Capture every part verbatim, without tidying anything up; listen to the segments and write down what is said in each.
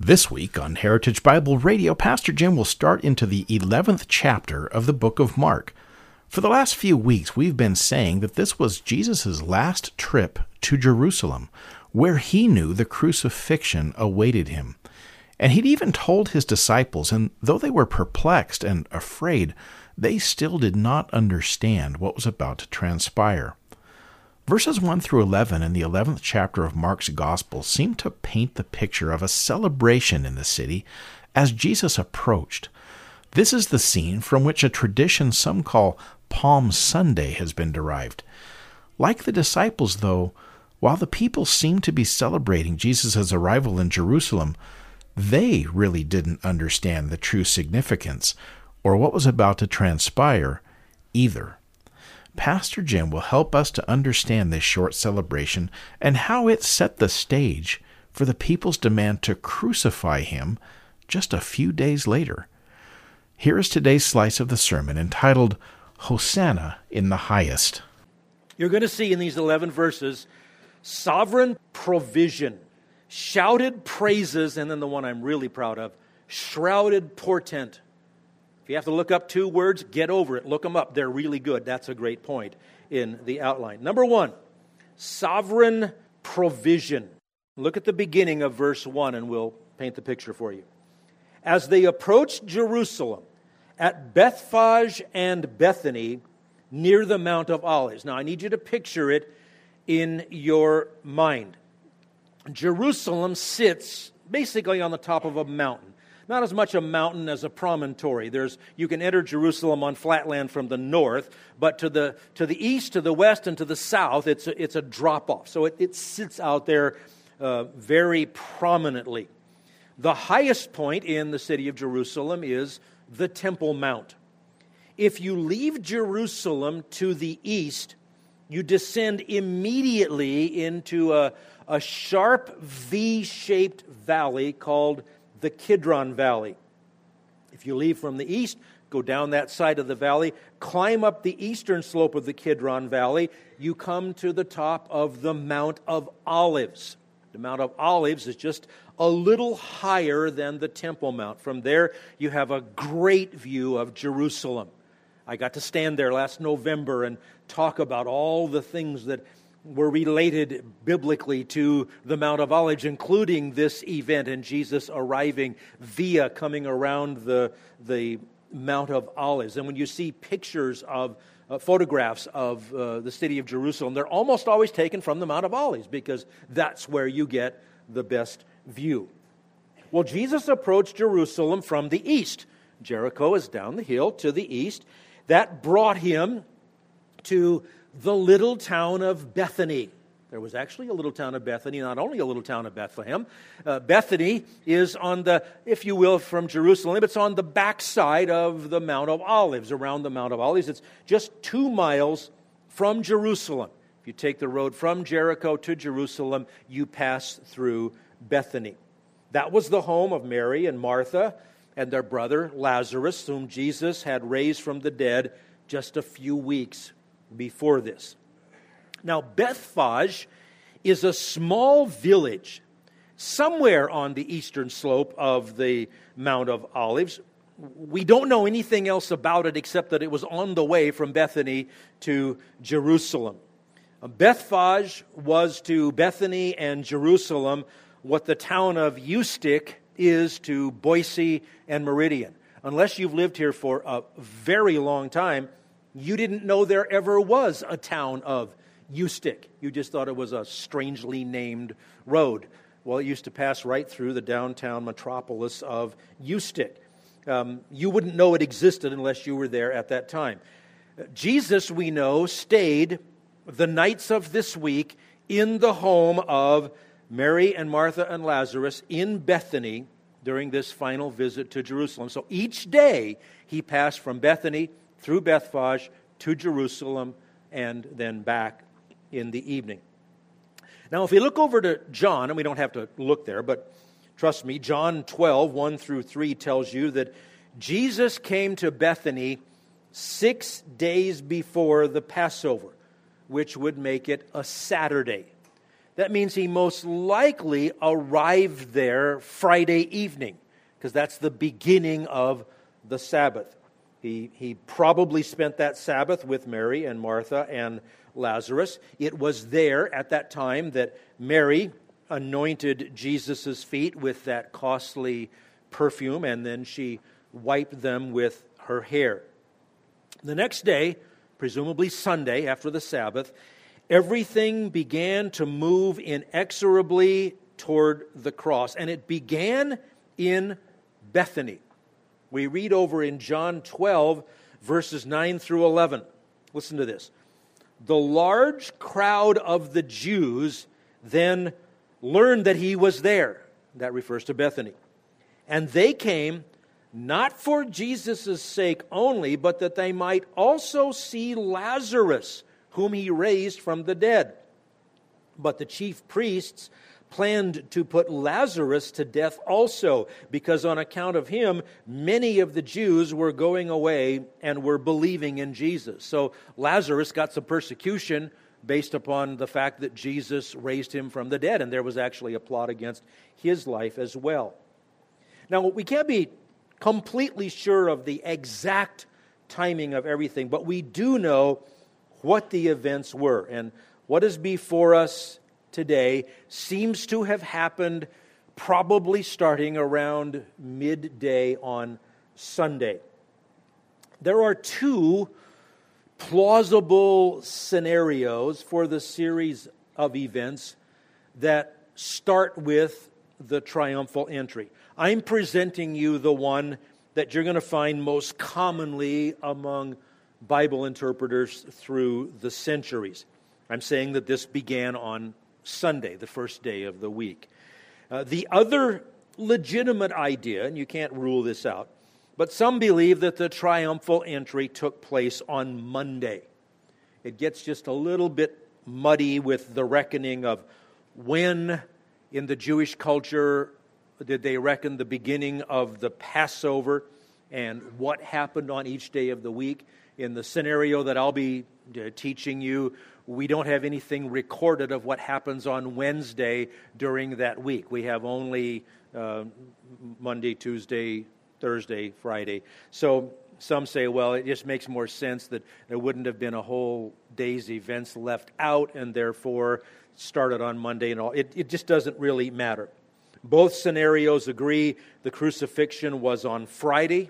This week on Heritage Bible Radio, Pastor Jim will start into the eleventh chapter of the book of Mark. For the last few weeks, we've been saying that this was Jesus' last trip to Jerusalem, where he knew the crucifixion awaited him. And he'd even told his disciples, and though they were perplexed and afraid, they still did not understand what was about to transpire. Verses one through eleven in the eleventh chapter of Mark's Gospel seem to paint the picture of a celebration in the city as Jesus approached. This is the scene from which a tradition some call Palm Sunday has been derived. Like the disciples, though, while the people seemed to be celebrating Jesus' arrival in Jerusalem, they really didn't understand the true significance or what was about to transpire either. Pastor Jim will help us to understand this short celebration and how it set the stage for the people's demand to crucify him just a few days later. Here is today's slice of the sermon entitled, Hosanna in the Highest. You're going to see in these eleven verses, sovereign provision, shouted praises, and then the one I'm really proud of, shrouded portent. If you have to look up two words, get over it. Look them up. They're really good. That's a great point in the outline. Number one, sovereign provision. Look at the beginning of verse one, and we'll paint the picture for you. As they approached Jerusalem, at Bethphage and Bethany, near the Mount of Olives. Now, I need you to picture it in your mind. Jerusalem sits basically on the top of a mountain. Not as much a mountain as a promontory. There's you can enter Jerusalem on flatland from the north, but to the to the east, to the west, and to the south, it's a, it's a drop-off. So it, it sits out there uh, very prominently. The highest point in the city of Jerusalem is the Temple Mount. If you leave Jerusalem to the east, you descend immediately into a a sharp V-shaped valley called the Kidron Valley. If you leave from the east, go down that side of the valley, climb up the eastern slope of the Kidron Valley, you come to the top of the Mount of Olives. The Mount of Olives is just a little higher than the Temple Mount. From there, you have a great view of Jerusalem. I got to stand there last November and talk about all the things that were related biblically to the Mount of Olives, including this event and Jesus arriving via coming around the the Mount of Olives. And when you see pictures of uh, photographs of uh, the city of Jerusalem, they're almost always taken from the Mount of Olives because that's where you get the best view. Well, Jesus approached Jerusalem from the east. Jericho is down the hill to the east. That brought him to the little town of Bethany. There was actually a little town of Bethany, not only a little town of Bethlehem. Uh, Bethany is on the, if you will, from Jerusalem, it's on the backside of the Mount of Olives, around the Mount of Olives. It's just two miles from Jerusalem. If you take the road from Jericho to Jerusalem, you pass through Bethany. That was the home of Mary and Martha and their brother Lazarus, whom Jesus had raised from the dead just a few weeks before this. Now, Bethphage is a small village somewhere on the eastern slope of the Mount of Olives. We don't know anything else about it except that it was on the way from Bethany to Jerusalem. Bethphage was to Bethany and Jerusalem what the town of Eustis is to Boise and Meridian. Unless you've lived here for a very long time, you didn't know there ever was a town of Eustis. You just thought it was a strangely named road. Well, it used to pass right through the downtown metropolis of Eustis. Um, you wouldn't know it existed unless you were there at that time. Jesus, we know, stayed the nights of this week in the home of Mary and Martha and Lazarus in Bethany, during this final visit to Jerusalem. So each day he passed from Bethany through Bethphage to Jerusalem and then back in the evening. Now, if we look over to John, and we don't have to look there, but trust me, John twelve, one through three tells you that Jesus came to Bethany six days before the Passover, which would make it a Saturday. That means he most likely arrived there Friday evening, because that's the beginning of the Sabbath. He, he probably spent that Sabbath with Mary and Martha and Lazarus. It was there at that time that Mary anointed Jesus' feet with that costly perfume, and then she wiped them with her hair. The next day, presumably Sunday after the Sabbath, everything began to move inexorably toward the cross, and it began in Bethany. We read over in John twelve, verses nine through eleven. Listen to this. The large crowd of the Jews then learned that he was there. That refers to Bethany. And they came not for Jesus' sake only, but that they might also see Lazarus, whom he raised from the dead. But the chief priests planned to put Lazarus to death also, because on account of him, many of the Jews were going away and were believing in Jesus. So Lazarus got some persecution based upon the fact that Jesus raised him from the dead, and there was actually a plot against his life as well. Now, we can't be completely sure of the exact timing of everything, but we do know what the events were, and what is before us today seems to have happened probably starting around midday on Sunday. There are two plausible scenarios for the series of events that start with the triumphal entry. I'm presenting you the one that you're going to find most commonly among Bible interpreters through the centuries. I'm saying that this began on Sunday, the first day of the week. Uh, the other legitimate idea, and you can't rule this out, but some believe that the triumphal entry took place on Monday. It gets just a little bit muddy with the reckoning of when in the Jewish culture did they reckon the beginning of the Passover and what happened on each day of the week. In the scenario that I'll be teaching you, we don't have anything recorded of what happens on Wednesday during that week. We have only uh, Monday, Tuesday, Thursday, Friday. So some say, well, it just makes more sense that there wouldn't have been a whole day's events left out and therefore started on Monday and all. It, it just doesn't really matter. Both scenarios agree the crucifixion was on Friday.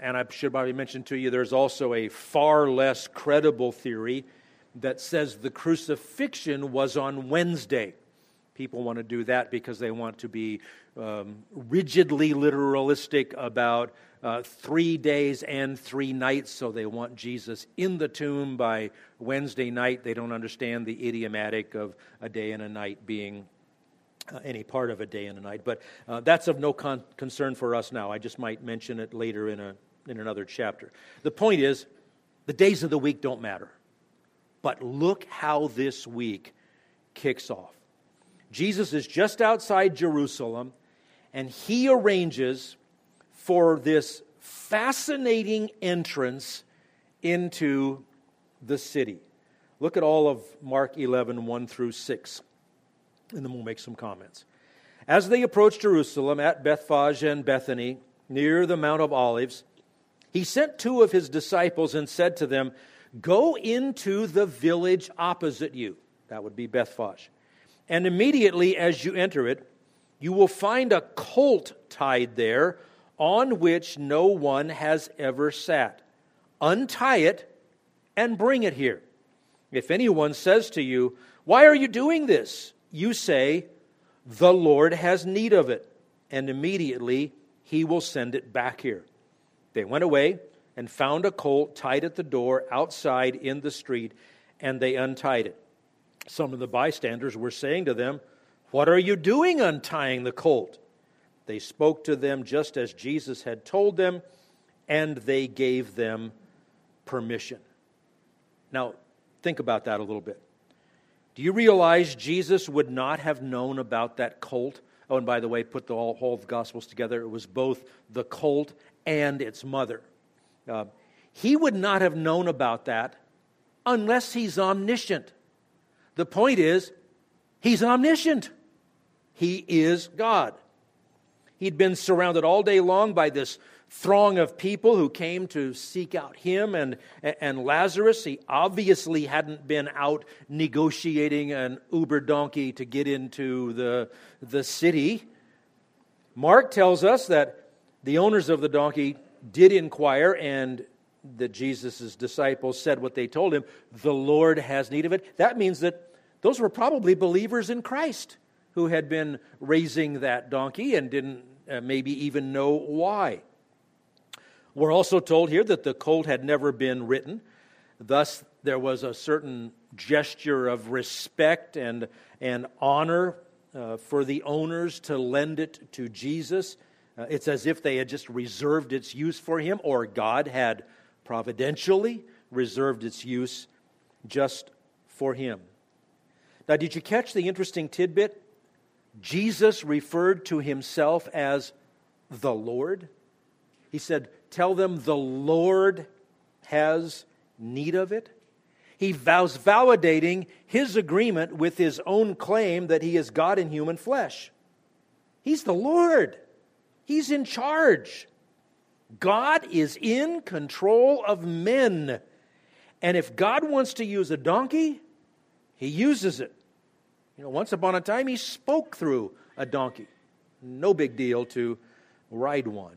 And I should probably mention to you, there's also a far less credible theory that says the crucifixion was on Wednesday. People want to do that because they want to be um, rigidly literalistic about uh, three days and three nights. So they want Jesus in the tomb by Wednesday night. They don't understand the idiomatic of a day and a night being Uh, any part of a day and a night, but uh, that's of no con- concern for us now. I just might mention it later in a in another chapter. The point is, the days of the week don't matter, but look how this week kicks off. Jesus is just outside Jerusalem, and he arranges for this fascinating entrance into the city. Look at all of Mark eleven, one through six. And then we'll make some comments. As they approached Jerusalem at Bethphage and Bethany, near the Mount of Olives, he sent two of his disciples and said to them, "Go into the village opposite you." That would be Bethphage. "And immediately as you enter it, you will find a colt tied there on which no one has ever sat. Untie it and bring it here. If anyone says to you, 'Why are you doing this?' you say, 'The Lord has need of it,' and immediately he will send it back here." They went away and found a colt tied at the door outside in the street, and they untied it. Some of the bystanders were saying to them, "What are you doing untying the colt?" They spoke to them just as Jesus had told them, and they gave them permission. Now, think about that a little bit. Do you realize Jesus would not have known about that colt? Oh, and by the way, put the whole, whole of the Gospels together. It was both the colt and its mother. Uh, he would not have known about that unless he's omniscient. The point is, he's omniscient. He is God. He'd been surrounded all day long by this throng of people who came to seek out him and, and Lazarus. He obviously hadn't been out negotiating an Uber donkey to get into the, the city. Mark tells us that the owners of the donkey did inquire, and that Jesus' disciples said what they told him, the Lord has need of it. That means that those were probably believers in Christ who had been raising that donkey and didn't uh, maybe even know why. We're also told here that the colt had never been ridden. Thus, there was a certain gesture of respect and, and honor uh, for the owners to lend it to Jesus. Uh, it's as if they had just reserved its use for him, or God had providentially reserved its use just for him. Now, did you catch the interesting tidbit? Jesus referred to himself as the Lord. He said, tell them the Lord has need of it. He vows validating his agreement with his own claim that he is God in human flesh. He's the Lord. He's in charge. God is in control of men. And if God wants to use a donkey, he uses it. You know, once upon a time, he spoke through a donkey. No big deal to ride one.